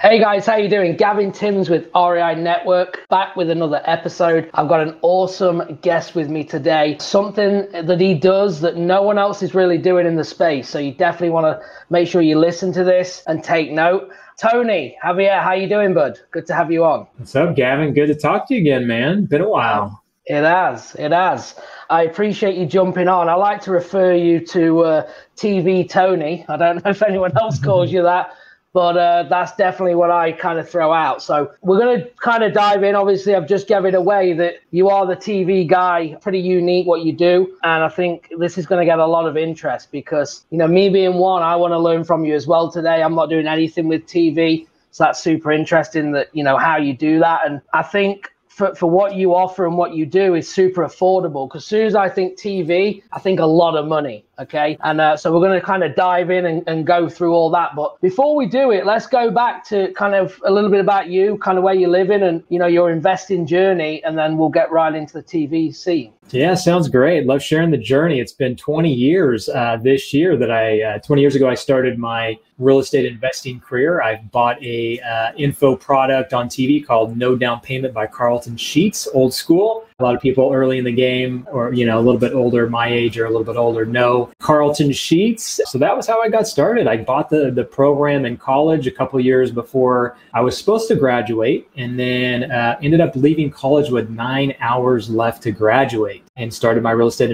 Hey guys, how you doing? Gavin Timms with REI Network, back with another episode. I've got an awesome guest with me today, something that he does that no one else is really doing in the space. So you definitely want to make sure you listen to this and take note. Tony Javier, how you doing, bud? Good to have you on. What's up, Gavin? Good to talk to you again, man. Been a while. It has. I appreciate you jumping on. I like to refer you to TV Tony. I don't know if anyone else calls you that. But that's definitely what I kind of throw out. So we're going to kind of dive in. Obviously, I've just given away that you are the TV guy, pretty unique what you do. And I think this is going to get a lot of interest because, you know, me being one, I want to learn from you as well today. I'm not doing anything with TV. So that's super interesting that, you know, how you do that. And I think for what you offer and what you do is super affordable. Because as soon as I think TV, I think a lot of money. Okay. And so we're going to kind of dive in and go through all that. But before we do it, let's go back to kind of a little bit about you, kind of where you're living and, you know, your investing journey. And then we'll get right into the TV scene. Yeah, sounds great. Love sharing the journey. It's been 20 years this year that 20 years ago, I started my real estate investing career. I bought a info product on TV called No Down Payment by Carlton Sheets, old school. A lot of people early in the game or, you know, a little bit older, my age or a little bit older, know Carlton Sheets. So that was how I got started. I bought the program in college a couple of years before I was supposed to graduate and then ended up leaving college with 9 hours left to graduate and started my real estate,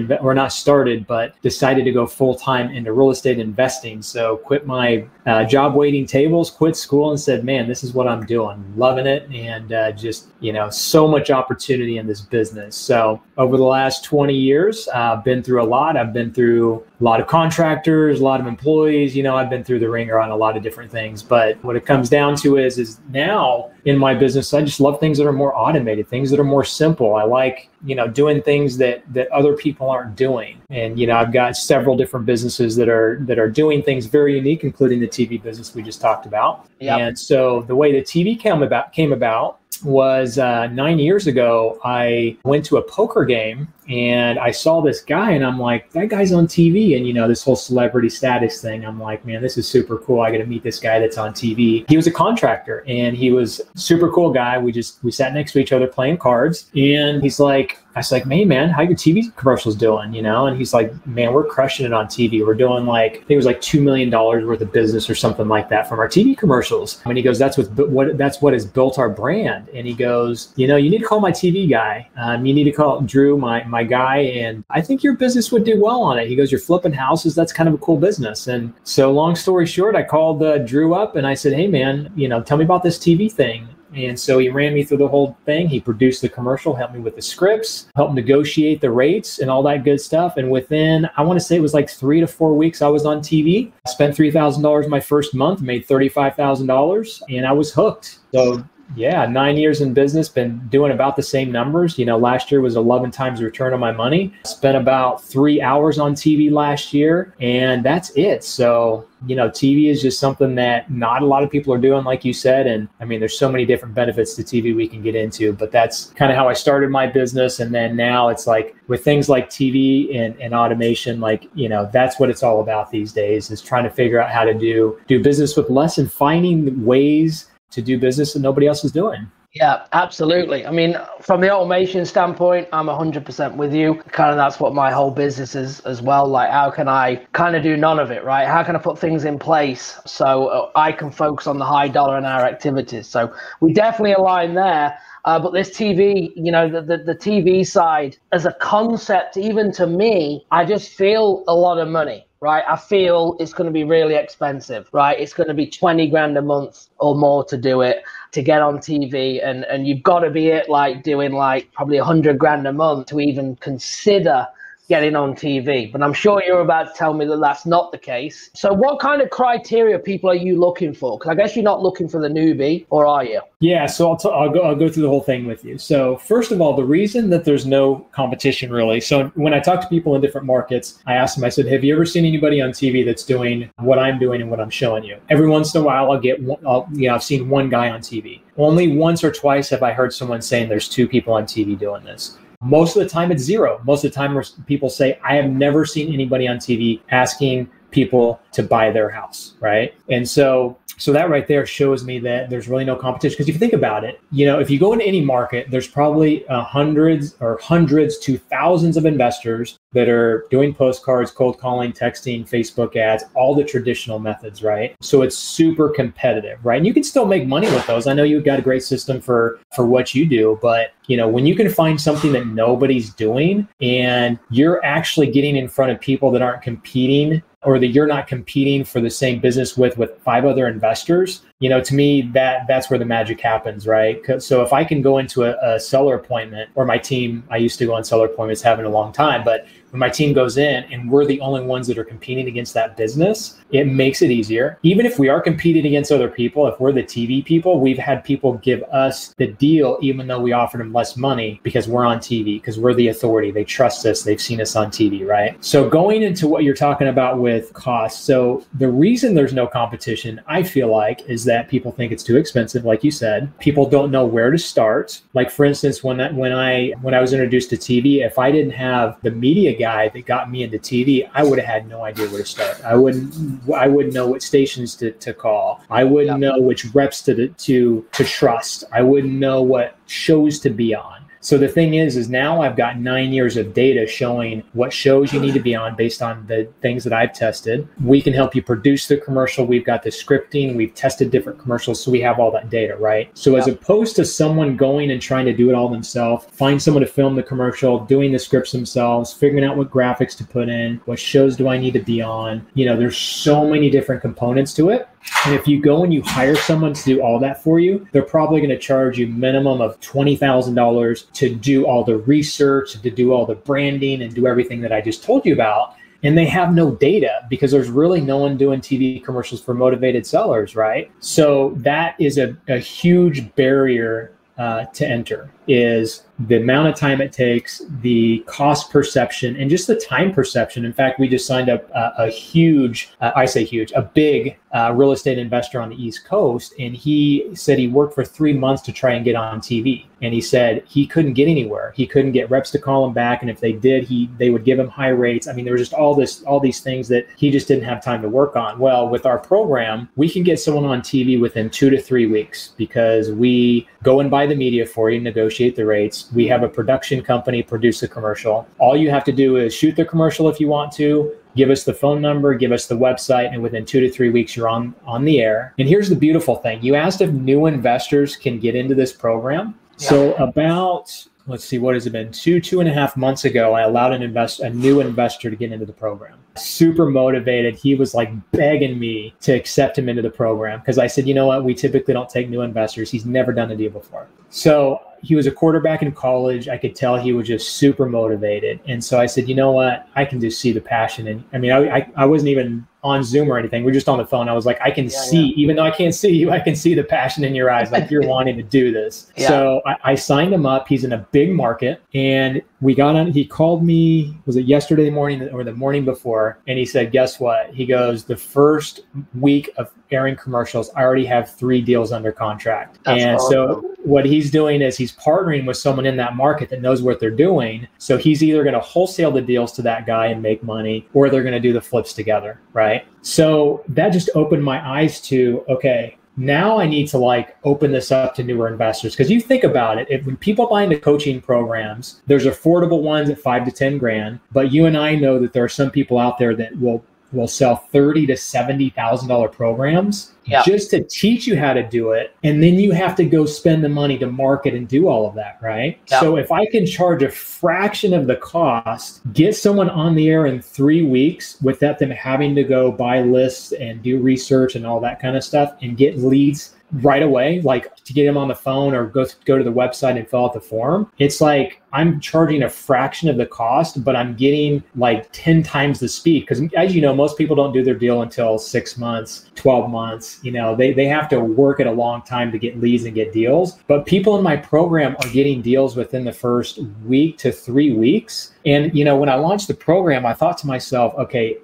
but decided to go full time into real estate investing. So quit my job waiting tables, quit school and said, man, this is what I'm doing. Loving it. And just, you know, so much opportunity in this business. So over the last 20 years, I've been through a lot. I've been through a lot of contractors, a lot of employees. You know, I've been through the ringer on a lot of different things. But what it comes down to is now in my business, I just love things that are more automated, things that are more simple. I like, you know, doing things that other people aren't doing. And, you know, I've got several different businesses that are doing things very unique, including the TV business we just talked about. Yep. And so the way the TV came about was 9 years ago, I went to a poker game and I saw this guy and I'm like, that guy's on TV. And, you know, this whole celebrity status thing, I'm like, man, this is super cool. I got to meet this guy that's on TV. He was a contractor and he was a super cool guy. We sat next to each other playing cards and he's like, I was like, hey, man, how your TV commercials doing? You know, and he's like, man, we're crushing it on TV. We're doing like, I think it was like $2 million worth of business or something like that from our TV commercials. And he goes, that's what has built our brand. And he goes, you know, you need to call my TV guy. You need to call Drew, my guy. And I think your business would do well on it. He goes, you're flipping houses. That's kind of a cool business. And so long story short, I called Drew up and I said, hey, man, you know, tell me about this TV thing. And so he ran me through the whole thing. He produced the commercial, helped me with the scripts, helped negotiate the rates and all that good stuff. And within, I want to say it was like 3 to 4 weeks, I was on TV. I spent $3,000 my first month, made $35,000, and I was hooked. So yeah, 9 years in business, been doing about the same numbers. You know, last year was 11 times return on my money. Spent about 3 hours on TV last year, and that's it. So, you know, TV is just something that not a lot of people are doing, like you said. And I mean, there's so many different benefits to TV we can get into, but that's kind of how I started my business. And then now it's like with things like TV and automation, like, you know, that's what it's all about these days, is trying to figure out how to do business with less and finding ways to do business that nobody else is doing. Yeah, absolutely. I mean, from the automation standpoint, I'm 100% with you. Kind of that's what my whole business is as well. Like, how can I kind of do none of it, right? How can I put things in place so I can focus on the high dollar an hour activities? So we definitely align there. But this TV, you know, the TV side as a concept, even to me, I just feel a lot of money, right? I feel it's going to be really expensive, right? It's going to be 20 grand a month or more to do it, to get on TV. And you've got to be doing probably 100 grand a month to even consider getting on TV. But I'm sure you're about to tell me that that's not the case. So what kind of criteria people are you looking for? Because I guess you're not looking for the newbie, or are you? Yeah, so I'll go through the whole thing with you. So first of all, the reason that there's no competition really. So when I talk to people in different markets, I ask them, I said, have you ever seen anybody on TV that's doing what I'm doing and what I'm showing you? Every once in a while, I've seen one guy on TV. Only once or twice have I heard someone saying there's two people on TV doing this. Most of the time, it's zero. Most of the time, people say, I have never seen anybody on TV asking people to buy their house, right? And so that right there shows me that there's really no competition. Because if you think about it, you know, if you go into any market, there's probably hundreds to thousands of investors that are doing postcards, cold calling, texting, Facebook ads, all the traditional methods, right? So it's super competitive, right? And you can still make money with those. I know you've got a great system for what you do, but you know, when you can find something that nobody's doing and you're actually getting in front of people that aren't competing, or that you're not competing for the same business with five other investors, you know, to me, that's where the magic happens, right? So if I can go into a seller appointment, or my team, I used to go on seller appointments, haven't in a long time, but when my team goes in and we're the only ones that are competing against that business, it makes it easier. Even if we are competing against other people, if we're the TV people, we've had people give us the deal, even though we offered them less money, because we're on TV, because we're the authority. They trust us. They've seen us on TV, right? So going into what you're talking about with cost. So the reason there's no competition, I feel like, is that people think it's too expensive. Like you said, people don't know where to start. Like, for instance, when I was introduced to TV, if I didn't have the media guy that got me into TV, I would have had no idea where to start. I wouldn't know what stations to call. I wouldn't know which reps to trust. I wouldn't know what shows to be on. So the thing is now I've got 9 years of data showing what shows you need to be on based on the things that I've tested. We can help you produce the commercial. We've got the scripting. We've tested different commercials. So we have all that data, right? So as opposed to someone going and trying to do it all themselves, find someone to film the commercial, doing the scripts themselves, figuring out what graphics to put in, what shows do I need to be on? You know, there's so many different components to it. And if you go and you hire someone to do all that for you, they're probably going to charge you minimum of $20,000 to do all the research, to do all the branding, and do everything that I just told you about. And they have no data because there's really no one doing TV commercials for motivated sellers, right? So that is a huge barrier to enter, is the amount of time it takes, the cost perception, and just the time perception. In fact, we just signed up a big real estate investor on the East Coast. And he said he worked for 3 months to try and get on TV. And he said he couldn't get anywhere. He couldn't get reps to call him back. And if they did, they would give him high rates. I mean, there was just all these things that he just didn't have time to work on. Well, with our program, we can get someone on TV within 2 to 3 weeks because we go and buy the media for you, negotiate the rates. We have a production company produce the commercial. All you have to do is shoot the commercial if you want to. Give us the phone number, give us the website, and within 2 to 3 weeks, you're on the air. And here's the beautiful thing. You asked if new investors can get into this program. Yeah. So about, let's see, what has it been? Two and a half months ago, I allowed a new investor to get into the program. Super motivated. He was like begging me to accept him into the program because I said, you know what? We typically don't take new investors. He's never done a deal before. So he was a quarterback in college. I could tell he was just super motivated. And so I said, you know what? I can just see the passion. And I mean, I wasn't even on Zoom or anything. We're just on the phone. I was like, I can see, even though I can't see you, I can see the passion in your eyes. Like you're wanting to do this. Yeah. So I signed him up. He's in a big market, and we got on, he called me, was it yesterday morning or the morning before? And he said, guess what? He goes, the first week of airing commercials, I already have 3 deals under contract. That's and awesome. So what he's doing is he's partnering with someone in that market that knows what they're doing. So he's either going to wholesale the deals to that guy and make money, or they're going to do the flips together, right? So that just opened my eyes to, okay, now I need to like open this up to newer investors. Because you think about it, when people buy into coaching programs, there's affordable ones at $5 to $10 grand. But you and I know that there are some people out there that will sell $30,000 to $70,000 programs just to teach you how to do it. And then you have to go spend the money to market and do all of that, right? Yep. So if I can charge a fraction of the cost, get someone on the air in 3 weeks without them having to go buy lists and do research and all that kind of stuff, and get leads right away, like to get him on the phone or go to the website and fill out the form. It's like I'm charging a fraction of the cost, but I'm getting like 10 times the speed. Because as you know, most people don't do their deal until 6 months, 12 months. You know, they have to work it a long time to get leads and get deals. But people in my program are getting deals within the first week to 3 weeks. And, you know, when I launched the program, I thought to myself, okay,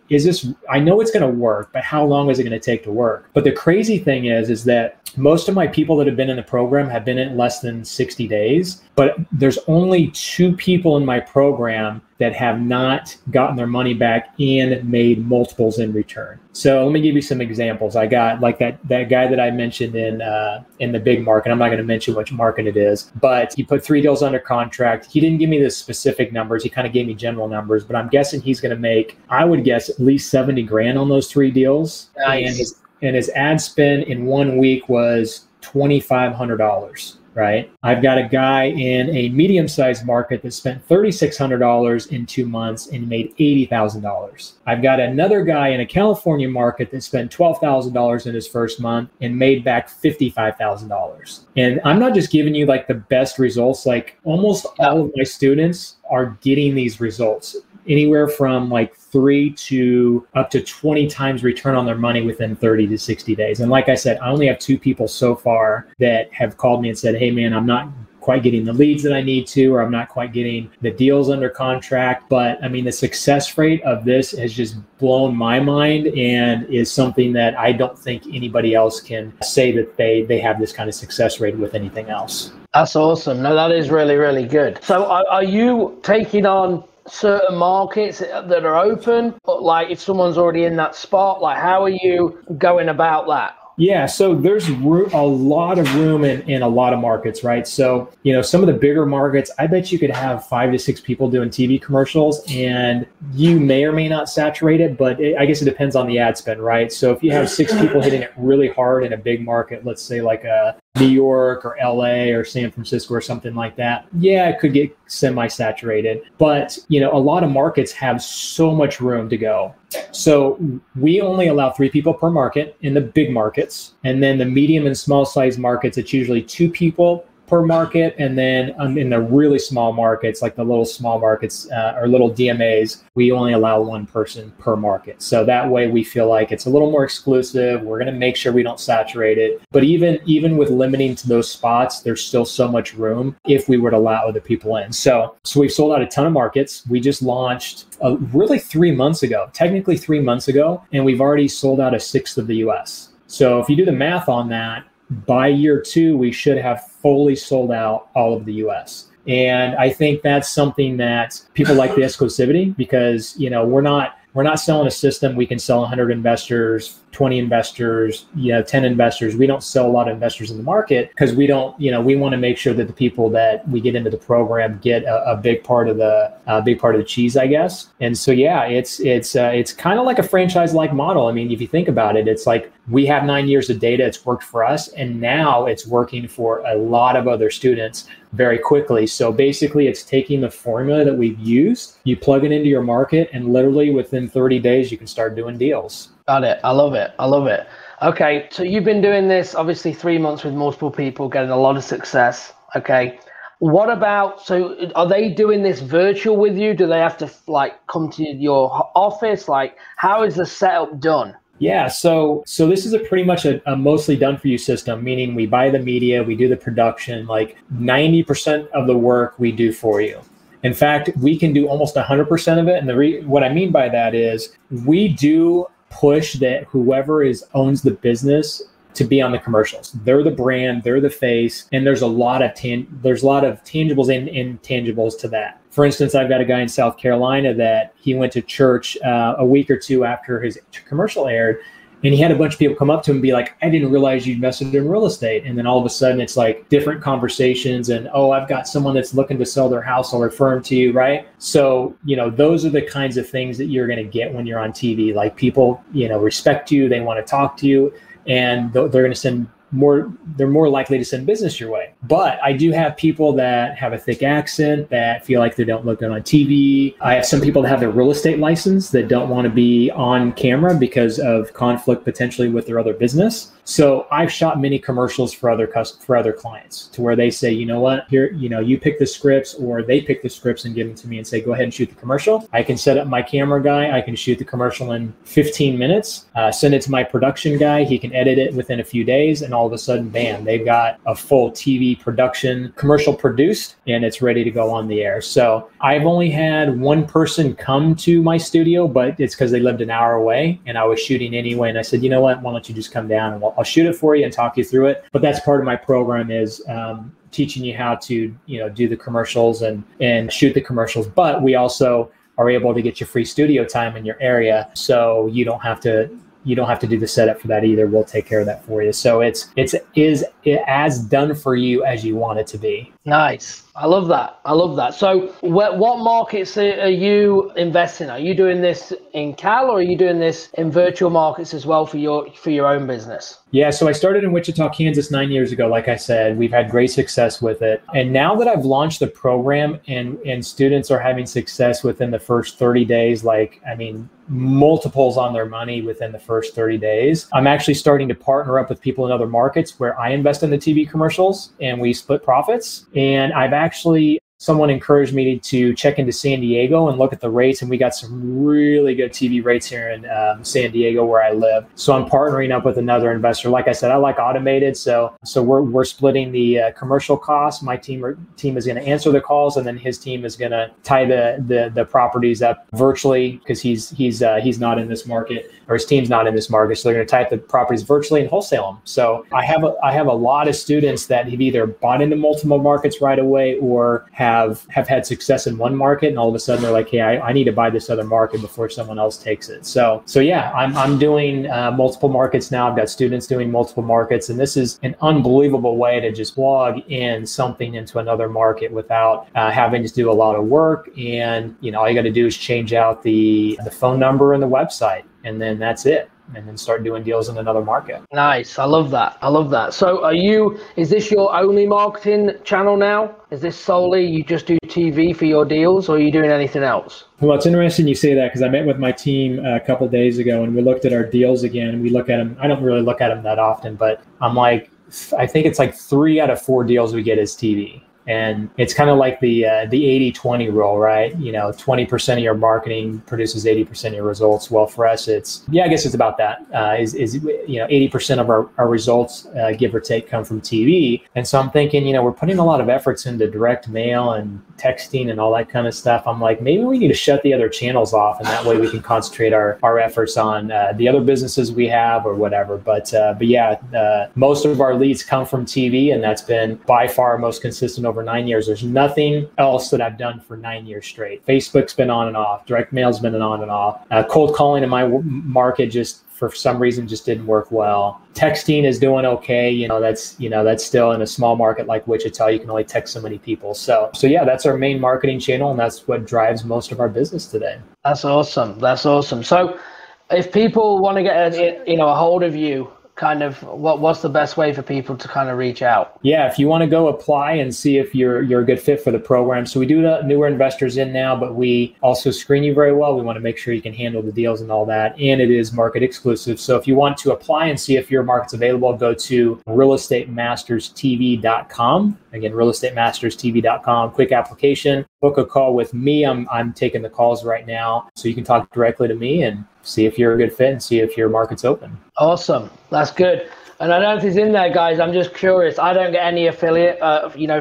I know it's going to work, but how long is it going to take to work? But the crazy thing is that most of my people that have been in the program have been in less than 60 days, but there's only 2 people in my program that have not gotten their money back and made multiples in return. So let me give you some examples. I got like that guy that I mentioned in the big market. I'm not going to mention which market it is, but he put 3 deals under contract. He didn't give me the specific numbers. He kind of gave me general numbers, but I'm guessing he's going to make, I would guess, at least $70,000 on those 3 deals. Nice. And his ad spend in 1 week was $2,500. Right. I've got a guy in a medium-sized market that spent $3,600 in 2 months and made $80,000. I've got another guy in a California market that spent $12,000 in his first month and made back $55,000. And I'm not just giving you like the best results, like almost all of my students are getting these results, anywhere from like 3 to up to 20 times return on their money within 30 to 60 days. And like I said, I only have 2 people so far that have called me and said, hey man, I'm not quite getting the leads that I need to, or I'm not quite getting the deals under contract. But I mean, the success rate of this has just blown my mind and is something that I don't think anybody else can say that they have this kind of success rate with anything else. That's awesome. No, that is really, really good. So are you taking on certain markets that are open, but like if someone's already in that spot, like how are you going about that? Yeah, so there's a lot of room in a lot of markets, right? So, you know, some of the bigger markets, I bet you could have 5 to 6 people doing TV commercials, and you may or may not saturate it, but I guess it depends on the ad spend, right? So if you have 6 people hitting it really hard in a big market, let's say like a New York or LA or San Francisco or something like that, yeah, it could get semi-saturated. But, you know, a lot of markets have so much room to go. So we only allow 3 people per market in the big markets. And then the medium and small size markets, it's usually 2 people per market. And then in the really small markets, like the little small markets or little DMAs, we only allow 1 person per market. So that way we feel like it's a little more exclusive. We're going to make sure we don't saturate it. But even with limiting to those spots, there's still so much room if we were to allow other people in. So we've sold out a ton of markets. We just launched really 3 months ago, technically 3 months ago, and we've already sold out 1/6 of the US. So if you do the math on that, by year 2, we should have fully sold out all of the US. And I think that's something that people like the exclusivity, because, you know, we're not selling a system. We can sell 100 investors, 20 investors, you know, 10 investors. We don't sell a lot of investors in the market because we don't, you know, we want to make sure that the people that we get into the program get a big part of the cheese, I guess. And so, yeah, it's kind of like a franchise-like model. I mean, if you think about it, it's like we have 9 years of data. It's worked for us, and now it's working for a lot of other students very quickly. So basically, it's taking the formula that we've used, you plug it into your market, and literally within 30 days, you can start doing deals. Got it. I love it. I love it. Okay. So you've been doing this, obviously, 3 months with multiple people, getting a lot of success. Okay. What about, so are they doing this virtual with you? Do they have to like come to your office? Like, how is the setup done? Yeah, so this is pretty much a mostly done for you system, meaning we buy the media, we do the production, like 90% of the work we do for you. In fact, we can do almost 100% of it. And what I mean by that is we do push that whoever owns the business to be on the commercials. They're the brand, they're the face, and there's a lot of tangibles and intangibles to that. For instance, I've got a guy in South Carolina that he went to church a week or two after his commercial aired, and he had a bunch of people come up to him and be like, I didn't realize you invested in real estate. And then all of a sudden, it's like different conversations and, oh, I've got someone that's looking to sell their house. I'll refer them to you, right? So, you know, those are the kinds of things that you're going to get when you're on TV. Like people, you know, respect you. They want to talk to you, and they're going to send they're more likely to send business your way. But I do have people that have a thick accent that feel like they don't look good on TV. I have some people that have their real estate license that don't want to be on camera because of conflict potentially with their other business. So I've shot many commercials for other clients to where they say, you know what, here, you know, you pick the scripts, or they pick the scripts and give them to me and say, go ahead and shoot the commercial. I can set up my camera guy. I can shoot the commercial in 15 minutes, send it to my production guy. He can edit it within a few days. And all of a sudden, bam, they've got a full TV production commercial produced and it's ready to go on the air. So I've only had one person come to my studio, but it's because they lived an hour away and I was shooting anyway. And I said, you know what, why don't you just come down and I'll shoot it for you and talk you through it. But that's part of my program is teaching you how to, you know, do the commercials and shoot the commercials. But we also are able to get you free studio time in your area, so you don't have to do the setup for that either. We'll take care of that for you. So it is as done for you as you want it to be. Nice. I love that. I love that. So what markets are you investing in? Are you doing this in Cal, or are you doing this in virtual markets as well for your own business? Yeah. So I started in Wichita, Kansas 9 years ago. Like I said, we've had great success with it. And now that I've launched the program and students are having success within the first 30 days, like, I mean, multiples on their money within the first 30 days. I'm actually starting to partner up with people in other markets where I invest in the TV commercials and we split profits. And I've actually, someone encouraged me to check into San Diego and look at the rates. And we got some really good TV rates here in San Diego where I live. So I'm partnering up with another investor. Like I said, I like automated. So we're splitting the commercial costs. My team is going to answer the calls, and then his team is going to tie the properties up virtually, because he's not in this market, or his team's not in this market. So they're going to tie up the properties virtually and wholesale them. So I have a lot of students that have either bought into multiple markets right away or have had success in one market, and all of a sudden they're like, hey, I need to buy this other market before someone else takes it. So yeah, I'm doing multiple markets now. I've got students doing multiple markets, and this is an unbelievable way to just log in something into another market without having to do a lot of work. And, you know, all you got to do is change out the phone number and the website, and then that's it. And then start doing deals in another market. Nice. I love that. I love that. So is this your only marketing channel now? Is this solely you just do TV for your deals, or are you doing anything else? Well, it's interesting you say that, because I met with my team a couple of days ago and we looked at our deals again. We look at them. I don't really look at them that often, but I'm like, I think it's like 3 out of 4 deals we get is TV. And it's kind of like the 80-20 rule, right? You know, 20% of your marketing produces 80% of your results. Well, for us, it's, yeah, I guess it's about that. You know, 80% of our results, give or take, come from TV. And so I'm thinking, you know, we're putting a lot of efforts into direct mail and texting and all that kind of stuff. I'm like, maybe we need to shut the other channels off, and that way we can concentrate our efforts on the other businesses we have or whatever. But yeah, most of our leads come from TV, and that's been by far most consistent over 9 years. There's nothing else that I've done for 9 years straight. Facebook's been on and off. Direct mail's been on and off. Cold calling in my market just for some reason just didn't work well. Texting is doing okay. That's still in a small market like Wichita. You can only text so many people. So yeah, that's our main marketing channel, and that's what drives most of our business today. That's awesome. That's awesome. So if people want to get a hold of you, kind of what's the best way for people to kind of reach out? Yeah, if you want to go apply and see if you're a good fit for the program. So we do the newer investors in now, but we also screen you very well. We want to make sure you can handle the deals and all that. And it is market exclusive. So if you want to apply and see if your market's available, go to realestatemasterstv.com. Again, realestatemasterstv.com, quick application, book a call with me. I'm taking the calls right now. So you can talk directly to me and see if you're a good fit and see if your market's open. Awesome. That's good. And I don't know if it's in there, guys. I'm just curious. I don't get any affiliate,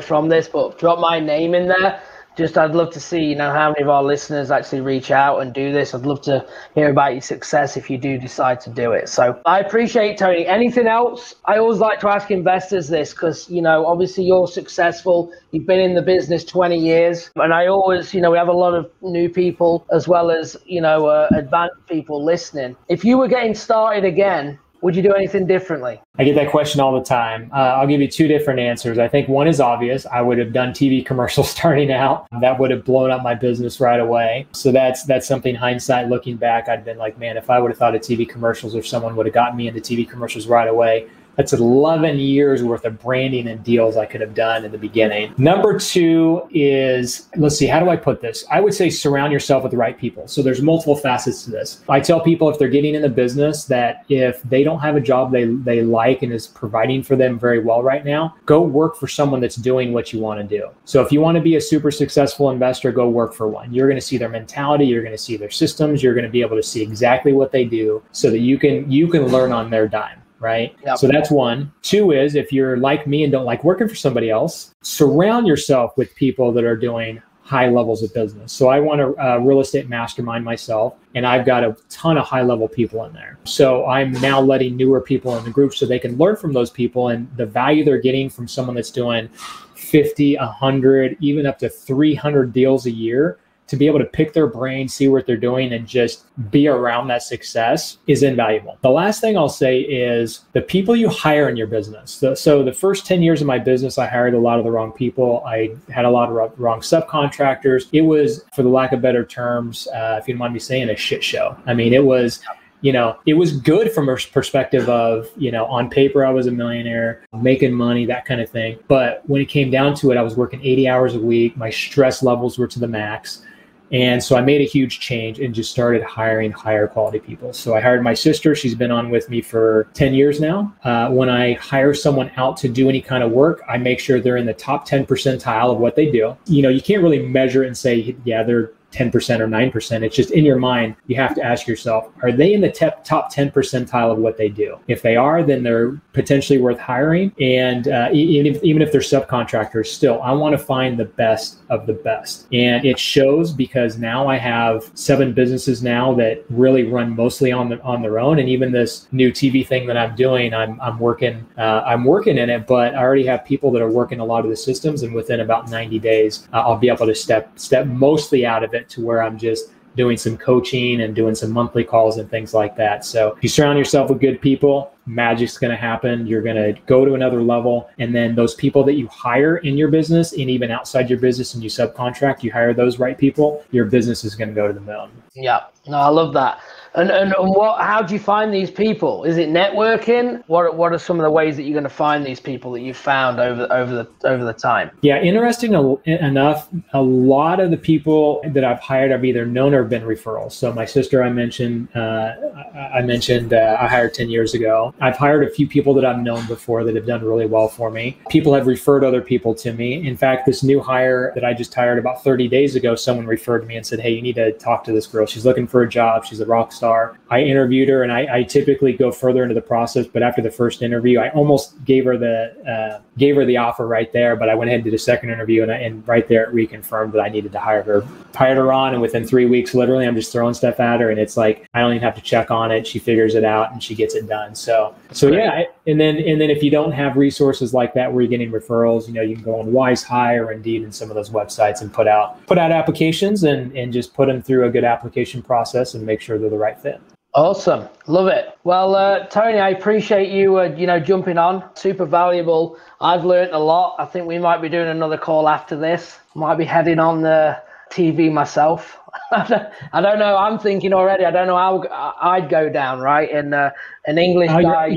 from this, but drop my name in there. Just, I'd love to see, how many of our listeners actually reach out and do this. I'd love to hear about your success if you do decide to do it. So I appreciate, Tony. Anything else? I always like to ask investors this because, obviously you're successful. You've been in the business 20 years. And I always, we have a lot of new people as well as, advanced people listening. If you were getting started again, would you do anything differently? I get that question all the time. I'll give you two different answers. I think one is obvious. I would have done TV commercials starting out. That would have blown up my business right away. So that's something, hindsight, looking back, I'd been like, man, if I would have thought of TV commercials or someone would have gotten me into TV commercials right away, That's 11 years worth of branding and deals I could have done in the beginning. Number two is, let's see, how do I put this? I would say surround yourself with the right people. So there's multiple facets to this. I tell people if they're getting in the business that if they don't have a job they like and is providing for them very well right now, go work for someone that's doing what you want to do. So if you want to be a super successful investor, go work for one. You're going to see their mentality. You're going to see their systems. You're going to be able to see exactly what they do so that you can learn on their dime. Right? Yep. So that's one. Two is, if you're like me and don't like working for somebody else, surround yourself with people that are doing high levels of business. So I want a real estate mastermind myself, and I've got a ton of high level people in there. So I'm now letting newer people in the group so they can learn from those people and the value they're getting from someone that's doing 50, 100, even up to 300 deals a year. To be able to pick their brain, see what they're doing, and just be around that success is invaluable. The last thing I'll say is the people you hire in your business. So the first 10 years of my business, I hired a lot of the wrong people. I had a lot of wrong subcontractors. It was, for the lack of better terms, if you don't mind me saying, a shit show. I mean, it was... You know, it was good from a perspective of, you know, on paper, I was a millionaire, making money, that kind of thing. But when it came down to it, I was working 80 hours a week. My stress levels were to the max. And so I made a huge change and just started hiring higher quality people. So I hired my sister. She's been on with me for 10 years now. When I hire someone out to do any kind of work, I make sure they're in the top 10 percentile of what they do. You know, you can't really measure it and say, yeah, they're 10% or 9%. It's just in your mind, you have to ask yourself, are they in the top 10 percentile of what they do? If they are, then they're potentially worth hiring. And even if they're subcontractors, still, I want to find the best of the best. And it shows, because now I have 7 businesses now that really run mostly on their own. And even this new TV thing that I'm doing, I'm working in it, but I already have people that are working a lot of the systems. And within about 90 days, I'll be able to step mostly out of it, to where I'm just doing some coaching and doing some monthly calls and things like that. So if you surround yourself with good people, magic's going to happen. You're going to go to another level. And then those people that you hire in your business, and even outside your business, and you subcontract, you hire those right people, your business is going to go to the moon. Yeah, no, I love that. And what? How do you find these people? Is it networking? What are some of the ways that you're going to find these people that you've found over the time? Yeah, interesting enough, a lot of the people that I've hired, I've either known or been referrals. So my sister, I mentioned, I hired 10 years ago. I've hired a few people that I've known before that have done really well for me. People have referred other people to me. In fact, this new hire that I just hired about 30 days ago, someone referred me and said, hey, you need to talk to this girl. She's looking for a job. She's a rock star. I interviewed her, and I typically go further into the process. But after the first interview, I almost gave her the offer right there. But I went ahead and did a second interview, and right there it reconfirmed that I needed to hire her. Hired her on, and within 3 weeks, literally, I'm just throwing stuff at her, and it's like I don't even have to check on it. She figures it out, and she gets it done. So yeah. And then if you don't have resources like that where you're getting referrals, you know, you can go on Wise Hire, Indeed, and some of those websites and put out applications and just put them through a good application process and make sure they're the right fit. Awesome. Love it. Well, Tony, I appreciate you, jumping on. Super valuable. I've learned a lot. I think we might be doing another call after this. Might be heading on the TV myself. I don't know. I'm thinking already. I don't know how I'd go down, right? And an English guy.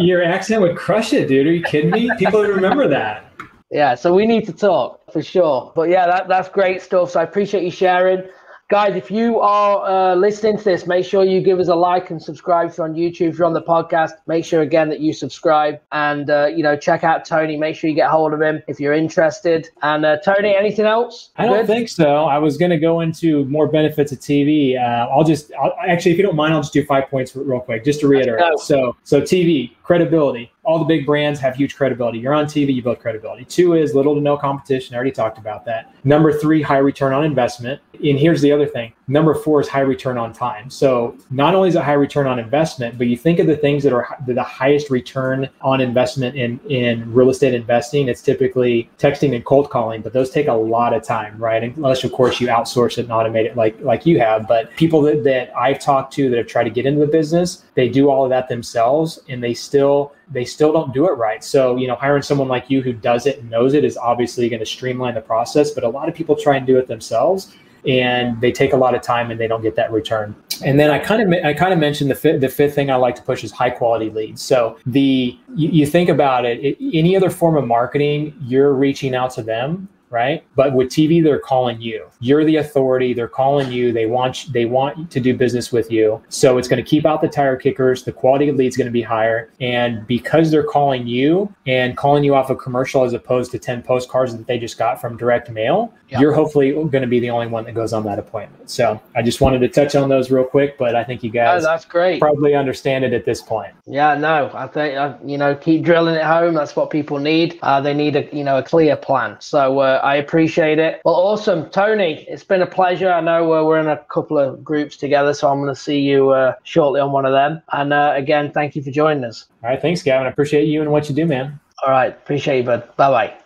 Your accent would crush it, dude. Are you kidding me? People remember that. Yeah, so we need to talk for sure. But yeah, that's great stuff. So I appreciate you sharing. Guys, if you are listening to this, make sure you give us a like and subscribe if you're on YouTube. If you're on the podcast, make sure again that you subscribe and, check out Tony. Make sure you get hold of him if you're interested. And Tony, anything else? I don't think so. I was going to go into more benefits of TV. Actually, if you don't mind, I'll just do 5 points real quick, just to reiterate. So TV, credibility. All the big brands have huge credibility. You're on TV, you build credibility. 2 is little to no competition. I already talked about that. Number 3, high return on investment. And here's the other thing. Number 4 is high return on time. So not only is it high return on investment, but you think of the things that are the highest return on investment in real estate investing. It's typically texting and cold calling, but those take a lot of time, right? Unless, of course, you outsource it and automate it like you have. But people that I've talked to that have tried to get into the business, they do all of that themselves, and they still don't do it right. So, hiring someone like you who does it and knows it is obviously going to streamline the process. But a lot of people try and do it themselves, and they take a lot of time, and they don't get that return. And then I kind of mentioned the fifth thing I like to push is high quality leads. So you think about it, any other form of marketing, you're reaching out to them, right? But with TV, they're calling you. You're the authority. They're calling you. They want to do business with you. So it's going to keep out the tire kickers. The quality of leads going to be higher. And because they're calling you and calling you off a commercial as opposed to 10 postcards that they just got from direct mail, You're hopefully going to be the only one that goes on that appointment. So I just wanted to touch on those real quick, but I think you guys that's great. Probably understand it at this point. Yeah, no, I think, keep drilling it home. That's what people need. They need a clear plan. So, I appreciate it. Well, awesome. Tony, it's been a pleasure. I know we're in a couple of groups together, so I'm going to see you shortly on one of them. And again, thank you for joining us. All right. Thanks, Gavin. I appreciate you and what you do, man. All right. Appreciate you, bud. Bye-bye.